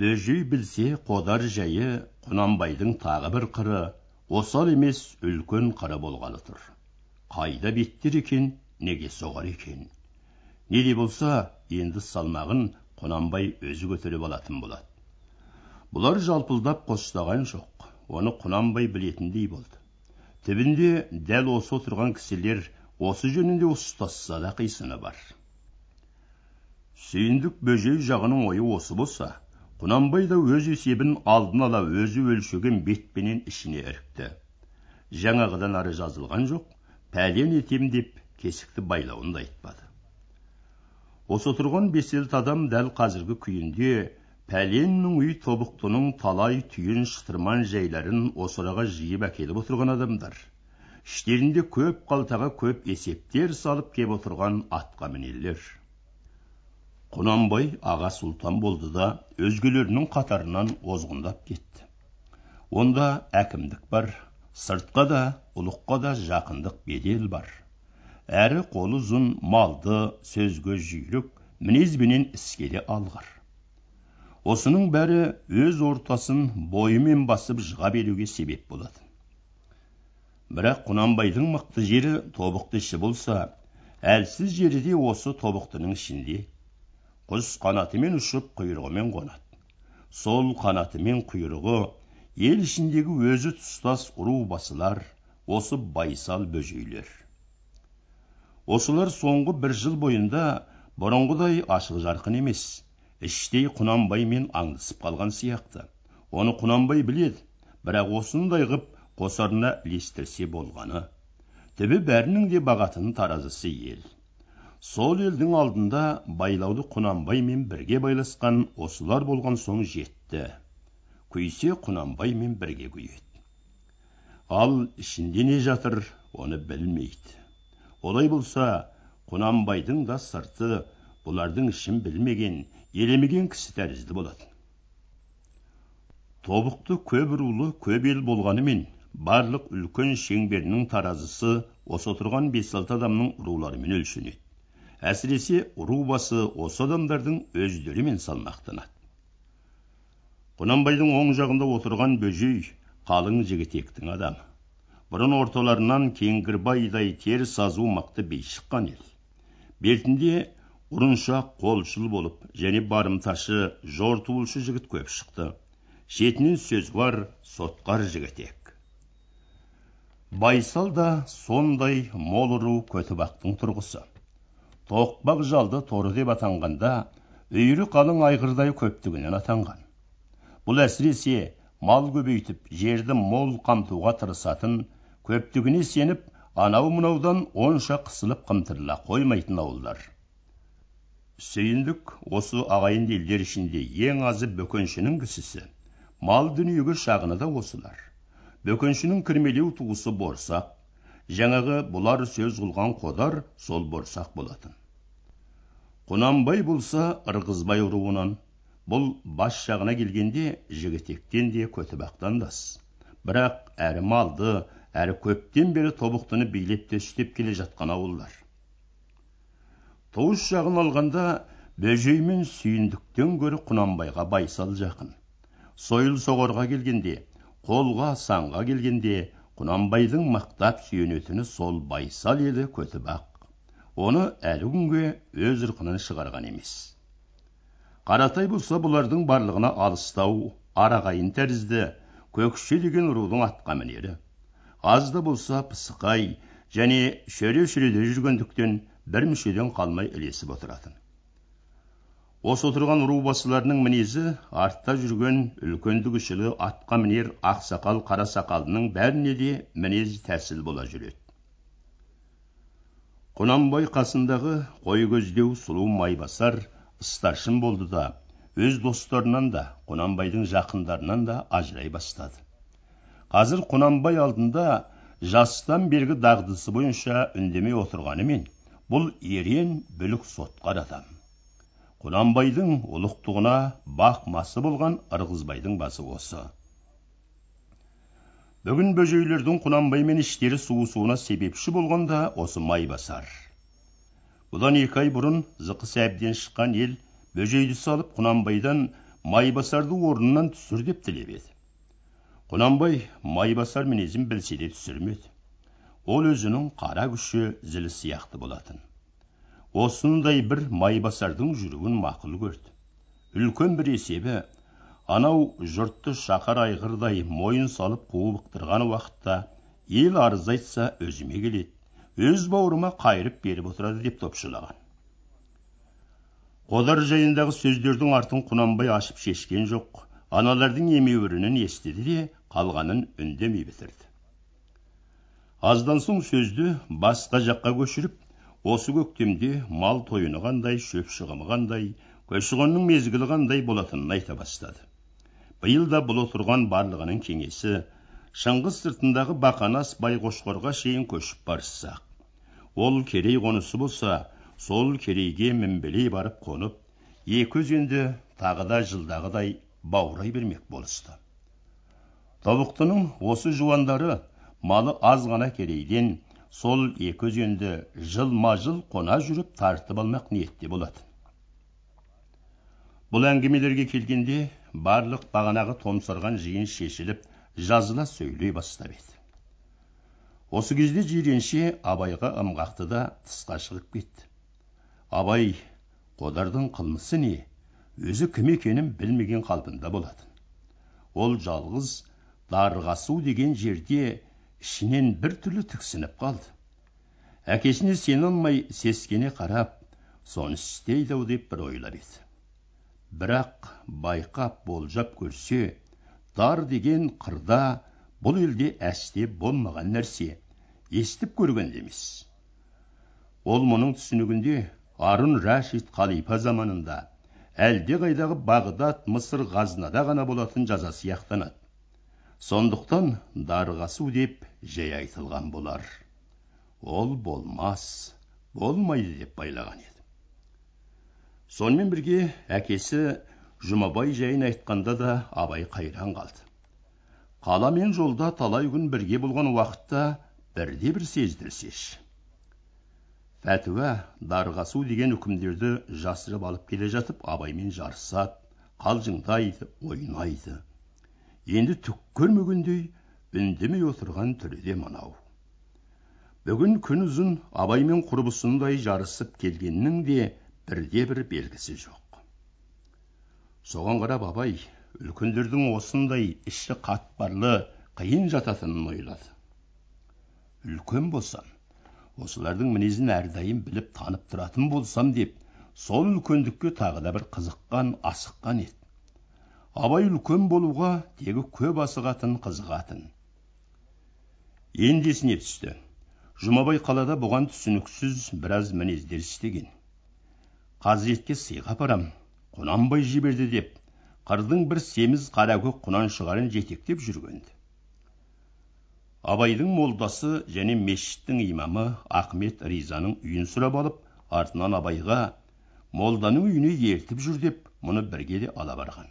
бөжей білсе қодар жайы Құнанбайдың тағы бір қыры, осал емес үлкен қыры болғаныдыр. Қайда беттер екен, неге соғар екен? Не де болса, енді салмағын Құнанбай өзі көтеріп алатын болады. Бұлар жалпылдап қостаған жоқ, оны Құнанбай білетіндей болды. Түбінде дәл осы отырған кісілер осы жөнінде ұстасса да қисыны бар. Сүйіндік бөжей жағының ойы осы болса, Құнанбай да өз есебін алдын ала өзі өлшеген бетпенен ішіне ірікті. Жаңағыдан ары жазылған жоқ, пәлен етем деп кесікті байлауын да айтпады. Осы отырған беселт адам дәл қазіргі күйінде пәленнің үй тобықтының талай түйін шытырман жайларын осыраға жиып әкеліп отырған адамдар. Іштерінде көп қалтаға көп есептер салып кеп отырған атқа мінерлер. Құнанбай аға сұлтан болды да өзгелерінің қатарынан озғындап кетті. Онда әкімдік бар, сыртқа да, ұлыққа да жақындық бедел бар. Әрі қолы ұзын, малды, сөзге жүйрік, мінезбенен іскеле алғыр. Осының бәрі өз ортасын бойымен басып жыға беруге себеп болады. Бірақ Құнанбайдың мықты жері тобықты іші болса, әлсіз жері де осы тобықтының ішінде. Құс қанатымен ұшып, құйрығымен қонады. Сол қанатымен құйрығы ел ішіндегі өзі тұстас ұру басылар, осы байсал бөжейлер. Осылар соңғы бір жыл бойында бұрынғыдай ашық жарқын емес. Іштей Құнанбай мен аңдысып қалған сияқты. Оны Құнанбай біледі, бірақ осындай ғып қосарына лестірсе болғаны. Түбі бәрінің де бағатының таразысы ел. Сол елдің алдында байлауды Құнанбай мен бірге байласқан осылар болған соң жетті. Күйсе Құнанбай мен бірге күйеді. Ал ішінде не жатыр, оны білмейді. Олай болса, Құнанбайдың да сырты бұлардың ішін білмеген, елемеген кісі тәрізді болады. Тобықты көп рулы көп ел болғанымен, барлық үлкен шеңберінің таразысы осы отырған 5-6 адамның руларымен өлшенеді. Әсіресе ру басы осы адамдардың өздерімен салмақтанады. Құнанбайдың оң жағында отырған бөжей қалың жігітектің адамы. Бұрын орталарынан кеңгірбайдай теріс азу мақты бей шыққан ел. Бертінде ұрынша қолшыл болып, және барымташы, жортуылшы жігіт көп шықты. Шетінен сөз бар, сотқар жігітек. Байсал да сондай мол ұру көтібақтың тұрғысы. Тоқпақ жалды торы деп атанғанда, үйірі қалың айғырдай көптігінен атанған. Бұл әсіресе мал көбейтіп, жерді мол қамтуға тырысатын, көптігіне сеніп, анау-мынаудан онша қысылып қымтырыла қоймайтын ауылдар. Сүйіндік осы ағайынды елдер ішінде ең азы бөкеншінің кісісі. Мал дүниеге шағыны да осылар. Бөкеншінің кірмелеу туысы борсақ, жаңағы бұлар сөз қылған қодар сол борсақ болатын. Құнанбай болса Ырғызбай руынан, бұл бас жағына келгенде жігітектен де көтібақтан дас. Бірақ әрі малды, әрі көптен бері тобықтыны билеп төстеп келе жатқан ауылдар. Туыс жағын алғанда, бөжеймен сүйіндіктен көрі Құнанбайға байсал жақын. Сойыл соғарға келгенде, қолға санға келгенде, Құнанбайдың мақтап сүйенетіні сол байсал еді көтібақ. Оны әлі күнге өз ырқынан шығарған емес. Қаратай болса, бұлардың барлығына алыстау, арағайын тәрізді, көкші деген рудың атқа мінері. Аз да болса, пысықай, және шөре-шөреде жүргендіктен, бір мүшеден қалмай үлесіп отыратын. Осы отырған ру басыларының мінезі артта жүрген үлкендігі шылы атқа мінер ақсақал қарасақалының бәріне де мінез тәсіл бола жүреді. Құнанбай қасындағы қой көздеу сұлу майбасар старшын болды да, өз достарынан да Құнанбайдың жақындарынан да ажырай бастады. Қазір Құнанбай алдында жастан бергі дағдысы бойынша үндемей отырғанымен, бұл ерен бүлік сотқар адам. Құнанбайдың ұлықтығына бақмасы болған Ырғызбайдың басы осы. Бүгін бөжейлердің Құнанбаймен іштері суысуына себепші болғанда осы майбасар. Бұдан 2 ай бұрын зықысы әбден шыққан ел бөжейді салып Құнанбайдан Майбасарды орнынан түсір деп тілеп еді. Құнанбай Майбасар мінезін білсе де түсірмеді. Ол өзінің қара күші зілі сияқты болатын. Осындай бір Майбасардың жүруін мақұл көрді. Үлкен бір есебі, анау жұртты шақар айғырдай мойын салып қуылықтырған уақытта ел арыз айтса өзіме келеді, өз бауырыма қайырып беріп отырады деп топшылаған. Қодар жайындағы сөздердің артын Құнанбай ашып шешкен жоқ, аналардың емеурінін естіді де қалғанын үндемей бітірді. Аздан соң сөзді басқа жаққа көшіріп, осы көктемде мал тойынығандай, шөп шығымығандай, көшіғонның мезгілі қандай болатынын айта бастады. Биыл да бұл отырған барлығының кеңесі Шыңғыс сыртындағы Бақанас Байқошқорға шейін көшіп барсақ. Ол керей қонысы болса, сол керейге мінбелей барып қонып, екі өзенді тағыда жылдағыдай баурай бермек болысты. Тобықтының осы жуандары малы аз ғана керейден сол екі өзенді жылма-жыл қона жүріп тартып алмақ ниетте болатын. Бұл әңгімелерге келгенде барлық бағанағы томсырған жиын шешіліп жазыла сөйлей бастап еді. Осы кезде жиренше Абайға ымғақты да тысқа шығып кетті. Абай Қодардың қылмысы не, өзі кім екенін білмеген қалпында болатын. Ол жалғыз Дарғасу деген жерде ішінен бір түрлі тіксініп қалды. Әкесіне сен алмай сескене қарап, соны істейді ау деп бір ойлар еді. Бірақ байқап болжап көрсе, дар деген қырда бұл елде әсте болмаған нәрсе, естіп көрген демес. Ол мұның түсінігінде Арун Рашид қалипа заманында әлде қайдағы Бағдат, Мысыр ғазнада ғана болатын жаза сияқтанады. Сондықтан Дарғасу деп жай айтылған болар. Ол болмас, болмайды деп байлаған еді. Сонымен бірге әкесі Жұмабай жайын айтқанда да Абай қайран қалды. Қала мен жолда талай күн бірге болған уақытта бірде бір сездірсеш. Фәтуә Дарғасу деген үкімдерді жасырып алып келе жатып, Абаймен жарысат, қалжыңдайды, ойнайды. Енді түк көрмегендей, үндемей отырған түрі де мынау. Бүгін күн ұзын Абаймен құрбысындай жарысып келгеннің де бірде-бір белгісі жоқ. Соған қарап Абай үлкендердің осындай іші қатпарлы қиын жататынын ойлады. Үлкен болсам, осылардың мінезін әрдайым біліп танып тұратын болсам деп, сол үлкендікке тағы да бір қызыққан, асыққан еді. Абай үлкен болуға тегі көп асығатын, қызығатын. Ендесіне түсті. Жұмабай қалада бұған түсініксіз біраз мінездер істеген. Қазетке сыйға барам, Құнанбай жіберді деп, қырдың бір семіз қаракөк құнан шығарын жетектеп жүргенді. Абайдың молдасы және мешіттің имамы Ахмет Ризаның үйін сұрап алып, артынан Абайға молданың үйіне ертіп жүр деп, мұны бірге де ала барған.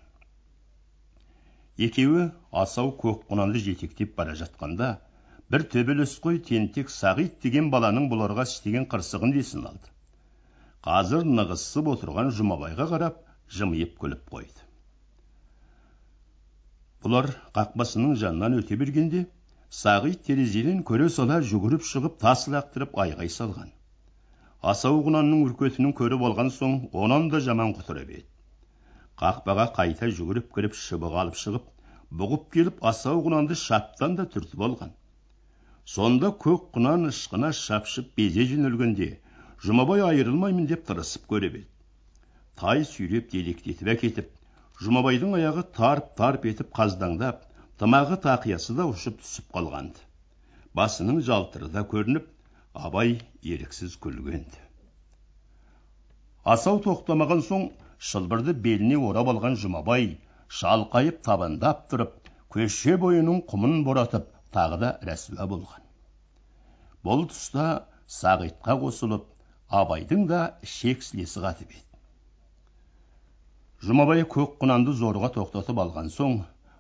Екеуі асау көк құнанды жетектеп бара жатқанда, бір төбелес қой тентек Сағит деген баланың бұларға істеген қырсығын десін алды. Қазір нығысып отырған Жұмабайға қарап, жымиып күліп қойды. Бұлар қақпасының жанынан өте бергенде, Сағит терезеден көре сала жүгіріп шығып, тас лақтырып айғай салған. Асау құнанның үркетінің көріп алған соң, онан да жаман құтырып еді. Қақпаға қайта жүгіріп кіріп, шыбығы алып шығып, бұғып келіп, асау құнанды шаптан да түртіп алған. Сонда көк құнан ышқына шапшып безе жөнелгенде, Жұмабай айырылмаймын деп тырысып көріп еді. Тай сүйреп дедектетіп әкетіп, Жұмабайдың аяғы тарп-тарп етіп қаздаңдап, тымағы тақиясы да ұшып түсіп қалғанды. Басының жалтыры да көрініп, Абай еріксіз күлгенді. Асау тоқтамаған соң, шылбырды беліне орап алған Жұмабай, шалқайып табандап тұрып, көше бойының құмын боратып, тағы да рәсуа болған. Бұл тұста Сағитқа қосылып, Абайдың да шексілесі қатып еді. Жұмабай көк құнанды зорға тоқтатып алған соң,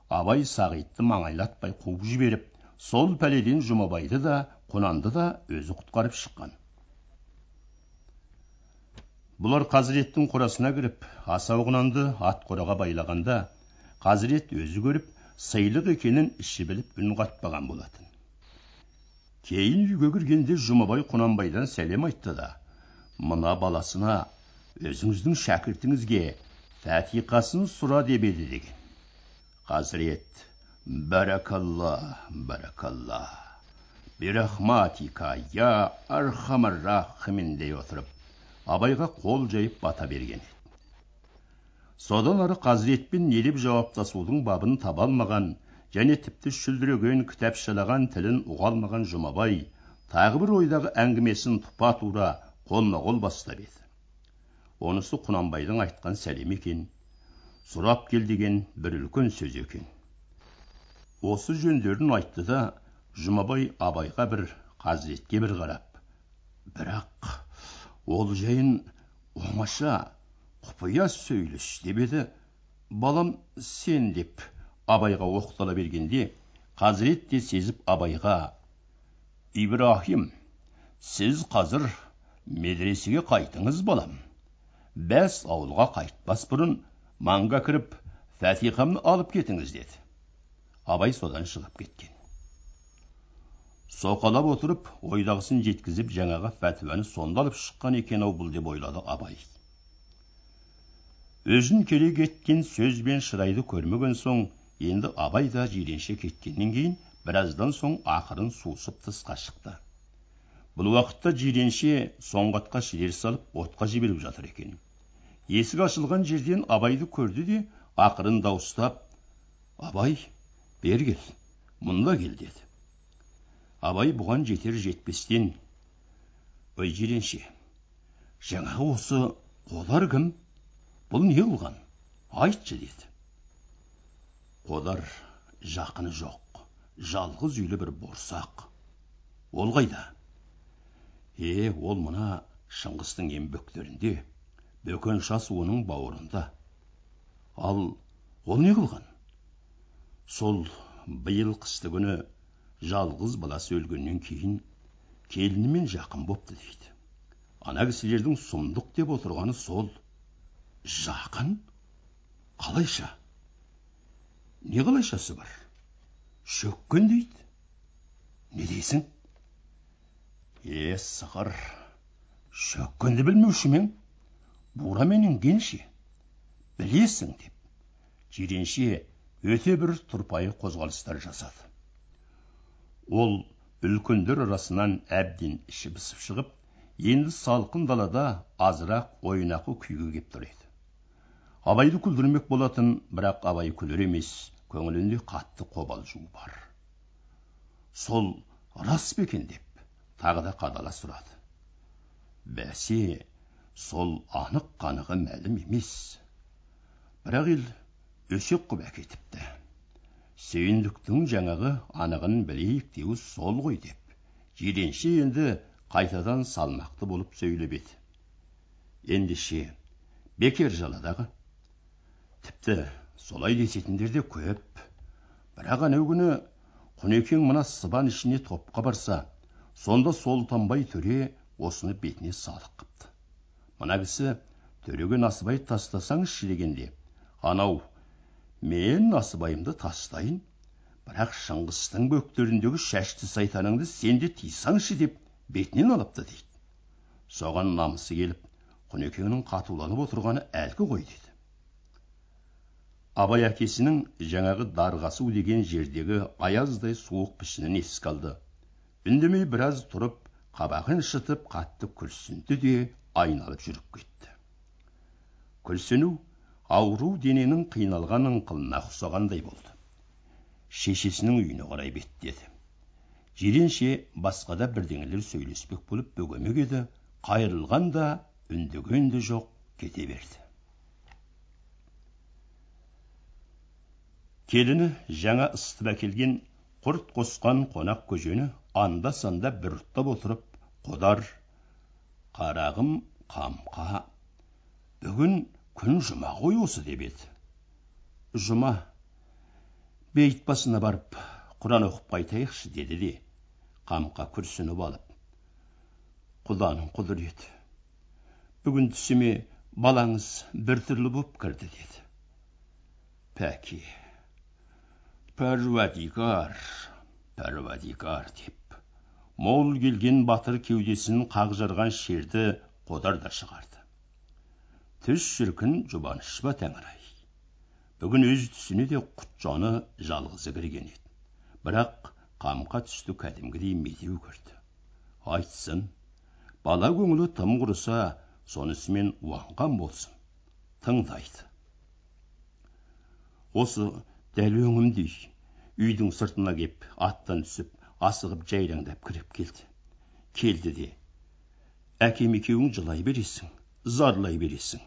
Абай Сағитты маңайлатпай қуып жіберіп, сол пәледен Жұмабайды да, Құнанды да өзі құтқарып шыққан. Бұлар қазіреттің қорасына кіріп, асауғынанды ат қораға байлағанда, қазірет өзі көріп, сайлық екенін іші біліп үн қатпаған болатын. Кейін үйге кіргенде Жұмабай Құнанбайдан сәлем айтты да, мына баласына өзіңіздің шәкіртіңізге фатиқасын сұра деп еді деген. Қазірет, баракалла, баракалла, бирахматика, я архамар рахимин дей отырып, абайға қол жайып бата берген. Содан ары қазіретпен нелеп жауаптасудың бабын табалмаған, және тіпті шүлдіреген кітапшылаған тілін ұғалмаған Жұмабай, тағы бір ойдағы әңгімесін тұпа-тура қолма-қол бастап еді. Онысы Құнанбайдың айтқан сәлем екен, сұрап кел деген бір үлкен сөз екен. Осы жөндерін айтты да, Жұмабай абайға бір, қазіретке бір қарап, бірақ ол жайын оңаша құпия сөйліс деп еді. Балам сен деп абайға оқтала бергенде қазірет те сезіп абайға, Ибрахим, сіз қазір медресеге қайтыңыз балам, бәс ауылға қайтпас бұрын маңға кіріп фатиқамны алып кетіңіз деді. Абай содан шығып кеткен. Соқалап отырып, ойдағысын жеткізіп, жаңаға фәтуәні сондалып шыққан екен ау бұл деп ойлады абай. Өзін келе кеткен сөзбен шырайды көрмеген соң, енді абай да жиренше кеткеннен кейін, біраздан соң ақырын суысып тысқа шықты. Бұл уақытта жиренше соңғатқа шілер салып, отқа жіберіп жатыр екен. Есік ашылған жерден абайды көрді де, ақырын дауыстап, абай, бер кел, мұнда кел деді. Абай бұған жетер жетпестен, ой жиренше, жаңағы осы қодар кім? Бұл не болған? Айтшы деді. Қодар жақыны жоқ, жалғыз үйлі бір борсақ. Ол қайда? Ол мына Шыңғыстың ембөктерінде, Бөкеншас оның бауырында. Ал ол не болған? Сол биыл қысты күні жалғыз баласы өлгеннен кейін келінімен жақын бопты дейді. Ана кісілердің сұмдық деп отырғаны сол. Жақын? Қалайша? Не қалайшасы бар? Шөккен дейді. Не дейсің? Сықыр, шөккенді білмеуші мен, бура менің генше, білесің деп. Жиренше өте бір тұрпайы қозғалыстар жасады. Ол үлкендер арасынан әбден іші бісіп шығып, енді салқын далада азырақ ойнақы күйге кеп тұр еді. Абайды күлдірмек болатын, бірақ абай күлер емес, көңілінде қатты қобалжу бар. Сол рас бекен деп, тағы да қадала сұрады. Бәсе, сол анық қанығы мәлім емес. Бірақ ел өсек құп әкетіпті. Сүйіндіктің жаңағы анығын білейік деу сол ғой деп, жиренше енді қайтадан салмақты болып сөйлеп еді. Ендеше бекер жаладағы, тіпті солай десетіндер де көп. Бірақ анау күні Құнекең мына сыбан ішіне топқа барса, сонда Солтанбай төре осыны бетіне салық қыпты. Мына кісі төреге насыбай тастасаңызшы дегенде, анау, мен насыбайымды тастайын, бірақ Шыңғыстың бөктеріндегі шәшті сайтаныңды сенде тисаңшы деп бетінен алыпты дейді. Соған намысы келіп, Құнекеңнің қатуланып отырғаны әлгі ғой деді. Абай әкесінің жаңағы дарғасы деген жердегі аяздай суық пішінін еске алды. Үндемей біраз тұрып, қабағын шытып, қатты күрсінді де айналып жүріп кетті. Күрсіну ауру дененің қиналған ыңқылына құсағандай болды. Шешесінің үйіне қарай беттеді. Жиренше басқада бірдеңелер сөйлеспек болып бөгемек еді, қайырылған да, үндеген де жоқ, кете берді. Келіні жаңа ыстып әкелген құрт қосқан қонақ көжені анда-санда бір ұттап отырып, Қодар, қарағым, қамқа, бүгін күн жұма ғой осы деп еді. Жұма, бейт басына барып, Құран оқып қайтайықшы деді де, қамқа күрсініп алып, Құданың құдіреті, Үгіндісіме балаңыз бір түрлі боп кірді, деді. Пәке, пәрвадигар, пәрвадигар, деп, мол келген батыр кеудесін қағжарған шерді Қодар да шығарды. Түс шіркін жұбанышы ба тәңірай. Бүгін өз түсіне де құтжаны жалғызы кірген еді. Бірақ қамқа түсті кәдімгідей медеу көрді. Айтсын, бала көңілі тым құрыса, сонысымен уанған болсын. Тыңдайды. Осы дәл өңімдей, үйдің сыртына кеп, аттан түсіп, асығып жайраңдап кіріп келді. Келді де, әкем екеуің жылай бересің, зарлай бересің.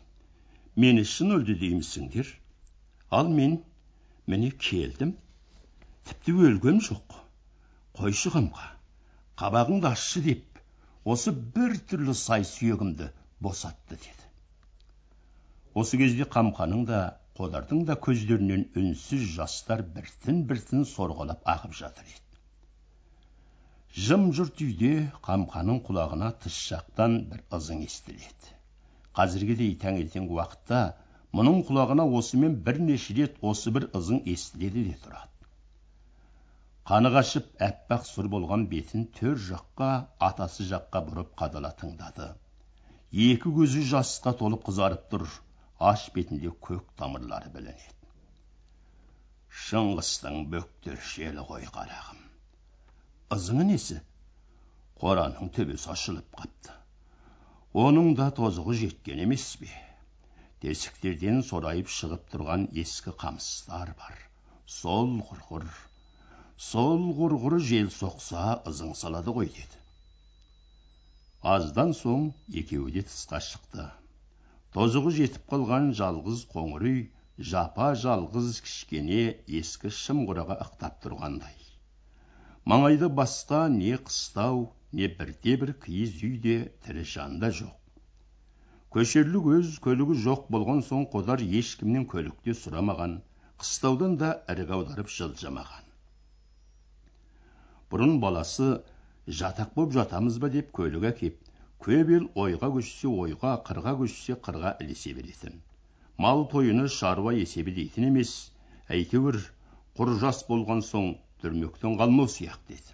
Мені шын өлді деймісіңдер? Ал мені келдім, тіпті өлгем жоқ, қойшы қамға, қабағыңды ашшы деп, осы бір түрлі сай сүйегімді босатты, деді. Осы кезде қамқаның да, Қодардың да көздерінен үнсіз жастар біртін-біртін сорғалап ағып жатыр еді. Жым-жұрт үйде қамқаның құлағына тыс жақтан бір ызың естіледі. Қазіргідей таңертеңгі уақытта, мұның құлағына осымен бірнеше рет осы бір ызың естіледі де тұрады. Қаны қашып, әппақ сұр болған бетін төр жаққа, атасы жаққа бұрып қадала тыңдады. Екі көзі жасқа толып қызарып тұр, аш бетінде көк тамырлары білінеді. Шыңғыстың бөктір шелі қой қарағым. Ызыңы несі? Қораның төбесі ашылып қапты. Оның да тозығы жеткен емес бе? Тесіктерден сорайып шығып тұрған ескі қамыстар бар. Сол құрғыр жел соқса ызың салады ғой, деді. Аздан соң екеуі де тысқа шықты. Тозығы жетіп қалған жалғыз қоңыр үй, жапа жалғыз кішкене ескі шым құраға ықтап тұрғандай. Маңайды баста не қыстау, не бірде бір киіз үйде тірі жанда жоқ. Көшерлі көз көлігі жоқ болған соң Қодар ешкімнен көлікте сұрамаған, қыстаудан да әргаударып жылжамаған. Бұрын баласы жатақ боп жатамыз ба деп көлігі кеп, көбел ойға көшсе ойға, қырға көшсе қырға ілесе беретін. Мал тойыны шаруа есебі дейтін емес, әйтеуір құр жас болған соң дүрмектен қалмау сияқты еді.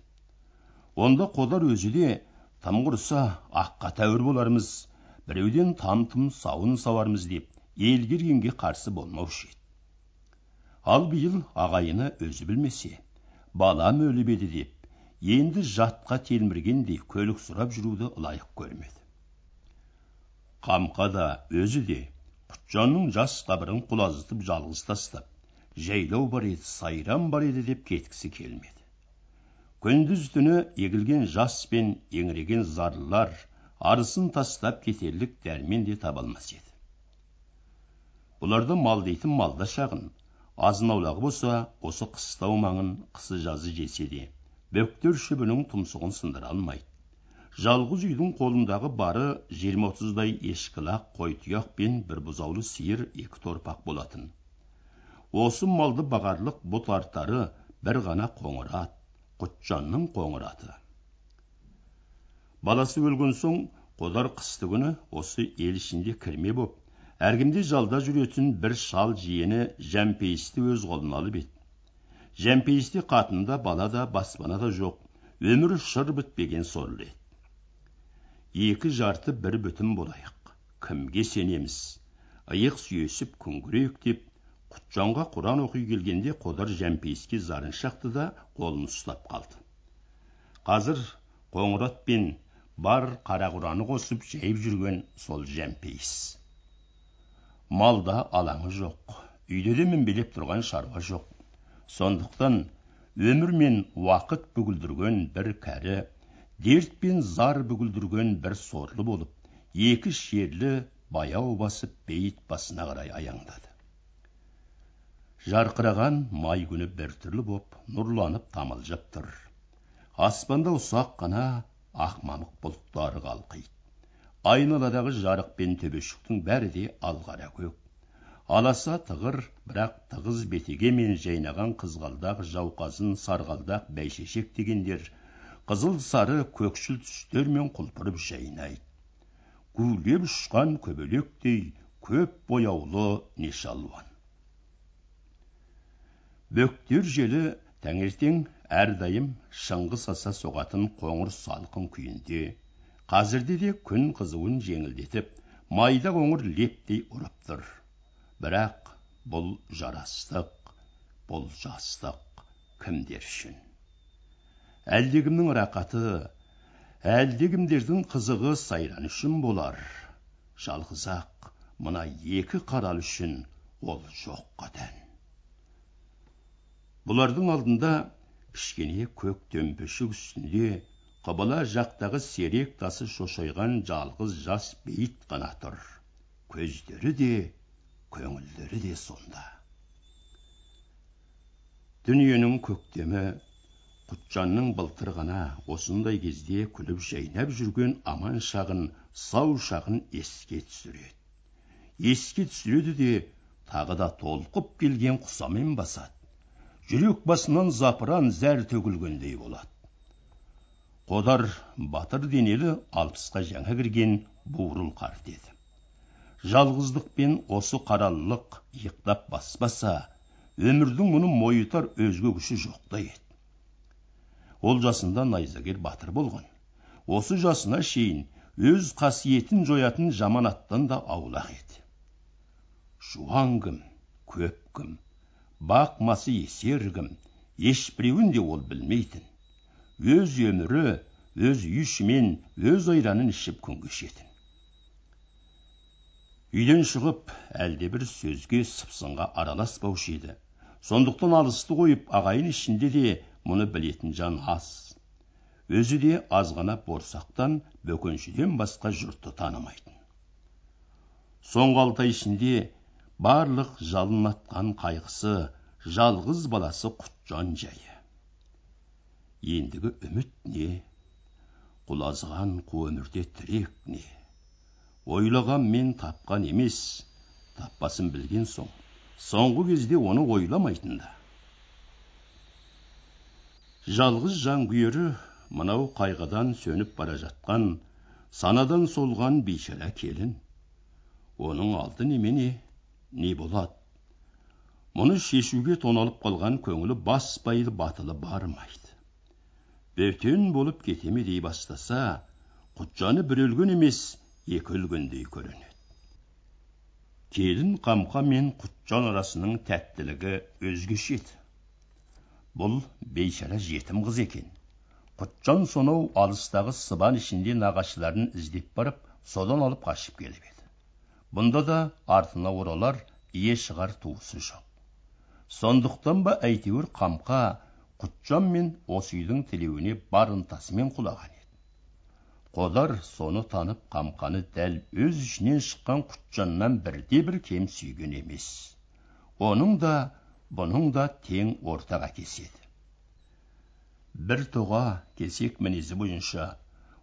Онда Қодар өзі де там құрса аққа тәуір болармыз, біреуден там-тым сауын сауармыз деп, елгергенге қарсы болмаушы еді. Ал биыл ағайыны өзі білмесе, балам өліп еді деп, енді жатқа телміргендей көлік сұрап жүруді лайық көрмеді. Қамқа да өзі де, Құтжанның жас қабірін құлазытып жалғыз тастап, жайлау бар еді, сайрам бар еді деп кеткісі келмеді. Күндіз түні егілген жас пен еңіреген зарлылар, арысын тастап кетерлік дәрмен де табалмас еді. Бұларда мал дейтін малда шағын, азын аулағы болса, осы қыстау маңын қысы жазы жесе де, бөктер шөбінің тұмсығын сындыра алмайды. Жалғыз үйдің қолындағы бары 20-30-дай ешкілақ, қойтұяқ пен бір бұзаулы сиыр екі торпақ болатын. Осы малды бағарлық бұт артары бір ғана қоңырат, Құтжанның қоңыраты. Баласы өлген соң, Қодар қыстыгүні осы ел ішінде кірме боп, әргімде жалда жүретін бір шал жиені Жәмпейісті өз қолына алып еді. Жәмпейісті қатында, балада, баспанада жоқ, өмірі шыр бітпеген сорлы еді. Екі жарты бір бүтін болайық, кімге сенеміз? Иық сүйесіп, күңгірек деп, Құтжанға Құран оқи келгенде Қодар Жәмпейіске зарын шақты да қолын ұстап қалды. Қазір қоңырат пен бар қарағұраны қосып жайып жүрген сол Жәмпейіс. Малда алаңы жоқ, үйде де мінбелеп тұрған шаруа жоқ. Сондықтан өмір мен уақыт бүгілдірген бір кәрі, дерт пен зар бүгілдірген бір сорлы болып, екі шерлі баяу басып бейіт басына қарай аяңдады. Жарқыраған май күні бір түрлі боп, нұрланып тамылжап тұр. Аспанда ұсақ қана ақмамық бұлттары қалқиды. Айналадағы жарық пен төбешіктің бәрі де алғара көк. Аласа тығыр, бірақ тығыз бетеге мен жайнаған қызғалдақ, жауқазын, сарғалдақ, бәйшешек дегендер, қызыл сары көкшіл түстер мен құлпырып жайнайды. гулге ұшқан көбелектей көп бояулы нишалуан. Бөктер желі тәңертең әрдайым шыңғы саса соғатын қоңыр салқын күйінде, қазірде де күн қызуын жеңілдетіп, майда қоңыр лептей ұрып тұр. Бірақ бұл жарастық, бұл жастық кімдер үшін? Әлдегімнің рақаты, әлдегімдердің қызығы сайран үшін болар. Жалғызақ мына екі қарал үшін ол жоққа тән. Бұлардың алдында кішкене көк төмпішік үстінде қабала жақтағы серек тасы шошайған жалғыз жас бейіт қана тұр. Көздері де, көңілдері де сонда. Дүниенің көктемі Құтжанның былтыр ғана осындай кезде күліп жайнап жүрген аман шағын, сау шағын еске түсіреді. Еске түсіреді де, тағы да толқып келген құсамен басады. Жүрек басынан запыран зәр төгілгендей болады. Қодар батыр денелі алпысқа жаңа кірген бурыл қар деді. Жалғыздықпен осы қаралылық иықтап баспаса, өмірдің мұны мойытар өзге күші жоқта еді. Ол жасында найзагер батыр болған. Осы жасына шейін өз қасиетін жоятын жаманаттан да аулақ еді. Жуангым, көпкім, бақмасы есергім, ешбіреуін де ол білмейтін. Өз өмірі, өз үйшімен, өз ойранын ішіп күнгішетін. Үйден шығып, әлде бір сөзге сыпсыңға аралас баушы еді. Сондықтан алысты қойып, ағайын ішінде де мұны білетін жан аз. Өзі де азғана борсақтан, бөкеншіден басқа жұртты танымайтын. Соңғы алты ішінде барлық жалынатқан қайғысы, жалғыз баласы Құтжан жайы. Ендігі үміт не? Құлазған қу өмірде тірек не? Ойлаған мен тапқан емес, таппасын білген соң. Соңғы кезде оны ойламайтында. Жалғыз жан күйері мынау қайғыдан сөніп бара жатқан, санадан солған бейшара келін. Оның алды немене, не болады? Мұны шешуге тоналып қалған көңілі баспайлы батылы бармайды. Бөтен болып кетеме дей бастаса, Құтжаны бір өлген емес, екі өлгендей көрінеді. Келін қамқа мен Құтжан арасының тәттілігі өзгешеді. Бұл бейшара жетім қыз екен. Құтжан сонау алыстағы сыбан ішінде нағашыларын іздеп барып, содан алып қашып келіп еді. Бұнда да артына оралар ие шығар туысы жоқ. Сондықтан ба әйтеуір қамқа Құтжан мен осы үйдің тілеуіне бар ынтасымен құлаған еді. Қодар соны танып қамқаны дәл өз ішінен шыққан Құтжаннан бірде-бір кем сүйген емес. Оның да бұның да тең ортаға кеседі. Бір тоға кесек мінезі бойынша,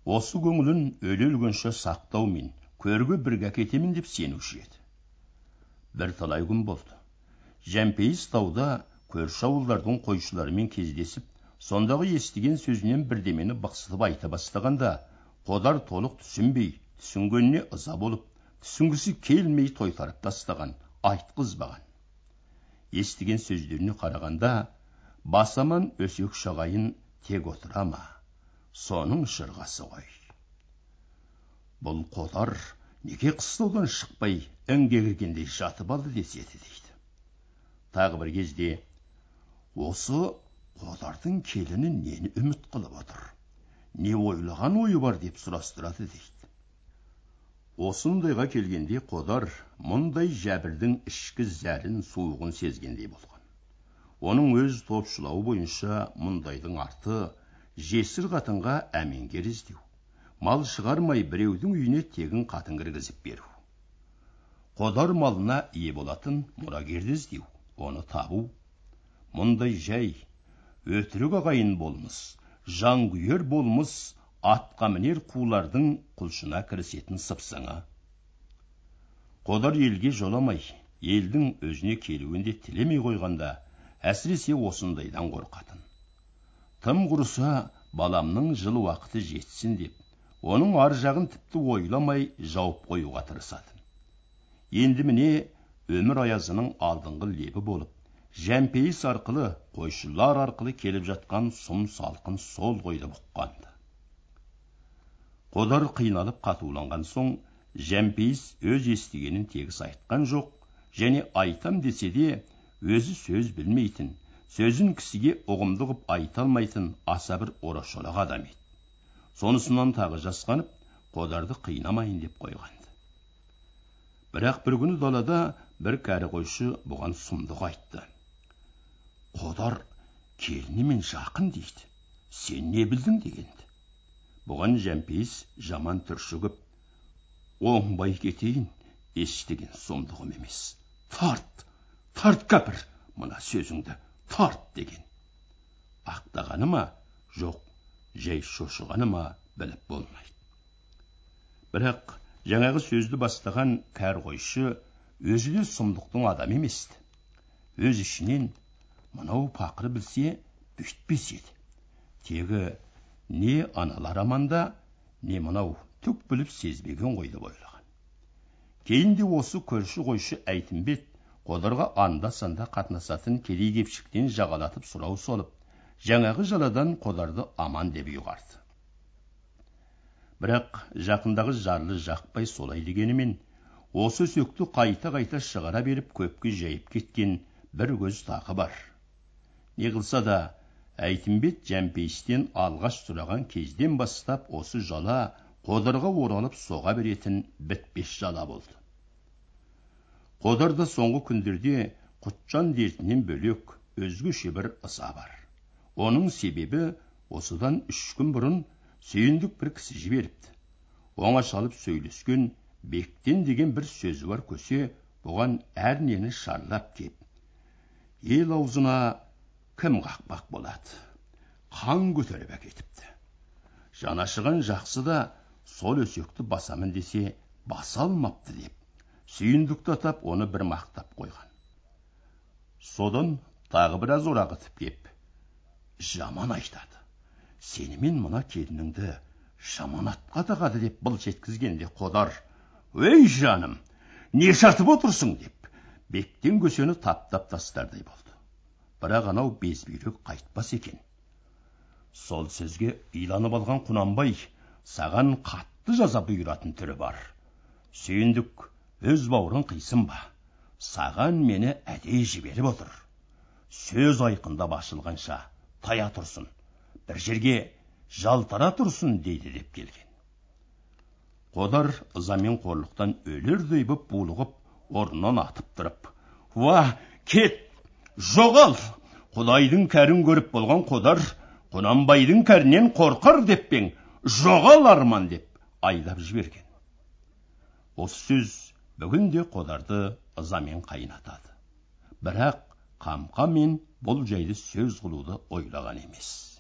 осы көңілін өлі-өлгінші сақтау мен көргі бірге кетемін деп сенуші еді. Бір талай күн болды. Жәмпейіс тауда көрші ауылдардың қойшыларымен кездесіп, сондағы естіген сөзінен бірдемені бақсытып айта бастағанда, Қодар толық түсінбей, түсінгеніне ыза болып, түсінгісі келмей тойтарып тастаған, айтқызбаған. Естіген сөздеріне қарағанда, басаман өсек шағайын тек отырама, соның шырғасы ғой. Бұл Қодар неге қыстаудан шықпай, үнге кіргендей жатып алды деседі дейді. Тағы бір кезде, осы Қодардың келіні нені үміт қылып отыр, не ойлаған ойы бар деп сұрастырады дейді. Осындайға келгенде Қодар мұндай жәбірдің ішкі зәрін суығын сезгендей болған. Оның өз топшылауы бойынша мұндайдың арты жесір қатынға әменгер іздеу. Мал шығармай біреудің үйіне тегін қатын кіргізіп беру. Қодар малына ие болатын мұрагерді іздеу, оны табу. Мұндай жай, өтірік ағайын болмыс, жанкүйер болмыс, атқамінер қулардың құлшына кірісетін сыпсыңы. Қодар елге жоламай, елдің өзіне келуінде тілемей қойғанда, әсіресе осындайдан қорқатын. Тым құрыса, баламның жылы уақыты жетсін деп, оның ар жағын тіпті ойламай жауып қоюға тырысатын. Енді міне өмір аязының алдыңғы лебі болып, жәмпейіс арқылы, қойшылар арқылы келіп жатқан сұм салқын сол қойды бұққанды. Қодар қиналып қатуланған соң, жәмпейіс өз естігенін тегіс айтқан жоқ, және айтам десе де өзі сөз білмейтін, сөзін кісіге оғымды ғып айталмайтын аса бір орашолақ адам еді. Сонысынан тағы жасқанып, Қодарды қинамайын деп қойғанды. Бірақ бір күні далада бір кәрі қойшы бұған сұмдық айтты. Қодар келінімен жақын дейді. Сен не білдің дегенді. Бұған жәмпейіс жаман түршігіп, оңбай кетейін, естіген сұмдығым емес. Тарт кәпір, мына сөзіңді, тарт деген. Ақтағаны ма? Жоқ. Жай шошығаны ма біліп болмайды. Бірақ жаңағы сөзді бастаған кәр қойшы өзі де сұмдықтың адам еместі. Өз ішінен мынау пақыры білсе бүйтпес еді. Тегі не аналар аманда, не мынау түк біліп сезбеген қойды ойлаған. Кейінде осы көрші қойшы Әйтімбет Қодарға анда-санда қатынасатын кедей кепшіктен жағалатып сұрау солып, жаңағы жаладан Қодарды аман деп ұйғарды. Бірақ жақындағы жарлы жақпай солай дегенімен, осы сөкті қайта-қайта шығара беріп көпке жайып кеткен бір көз тағы бар. Не қылса да, Әйтімбет Жәмпейістен алғаш сұраған кезден бастап осы жала Қодарға оралып соға беретін бітпес жала болды. Қодар да соңғы күндерде Құтжан дертінен бөлек өзгеше бір ыза бар. Оның себебі осыдан 3 күн бұрын сүйіндік бір кісі жіберіпті. Оңашалып сөйлескен бектен деген бір сөзі бар көсе, бұған әрнені шарлап кеп. Ел аузына кім қақпақ болады? Қан көтеріп әкетіпті. Жанашыған жақсы да сол өсекті басамын десе, басалмапты деп. Сүйіндікті атап оны бір мақтап қойған. Содан тағы біраз орағытып кеп. Жаман айтады. Сенімен мына келініңді жаманатқа тағады деп бұл жеткізгенде Қодар. Өй жаным, не шатып отырсың деп. Бектен көсені таптап тастардай болды. Бірақ анау безбүйрек қайтпас екен. Сол сөзге иланып алған Құнанбай саған қатты жаза бұйыратын түрі бар. Сүйіндік өз бауырын қисын ба. Саған мені әдей жіберіп отыр. Сөз айқында басылғанша тая тұрсын, бір жерге жалтара тұрсын дейді деп келген. Қодар ызамен қорлықтан өлердей боп булығып, орнынан атып тұрып. Уа, кет, жоғал! Құдайдың кәрін көріп болған Қодар, Құнанбайдың кәрінен қорқар деппен, жоғал арман деп айдап жіберген. Осы сөз бүгінде Қодарды ызамен қайнатады. Бірақ қамқа мен бұл жайды сөз қылуды ойлаған емес.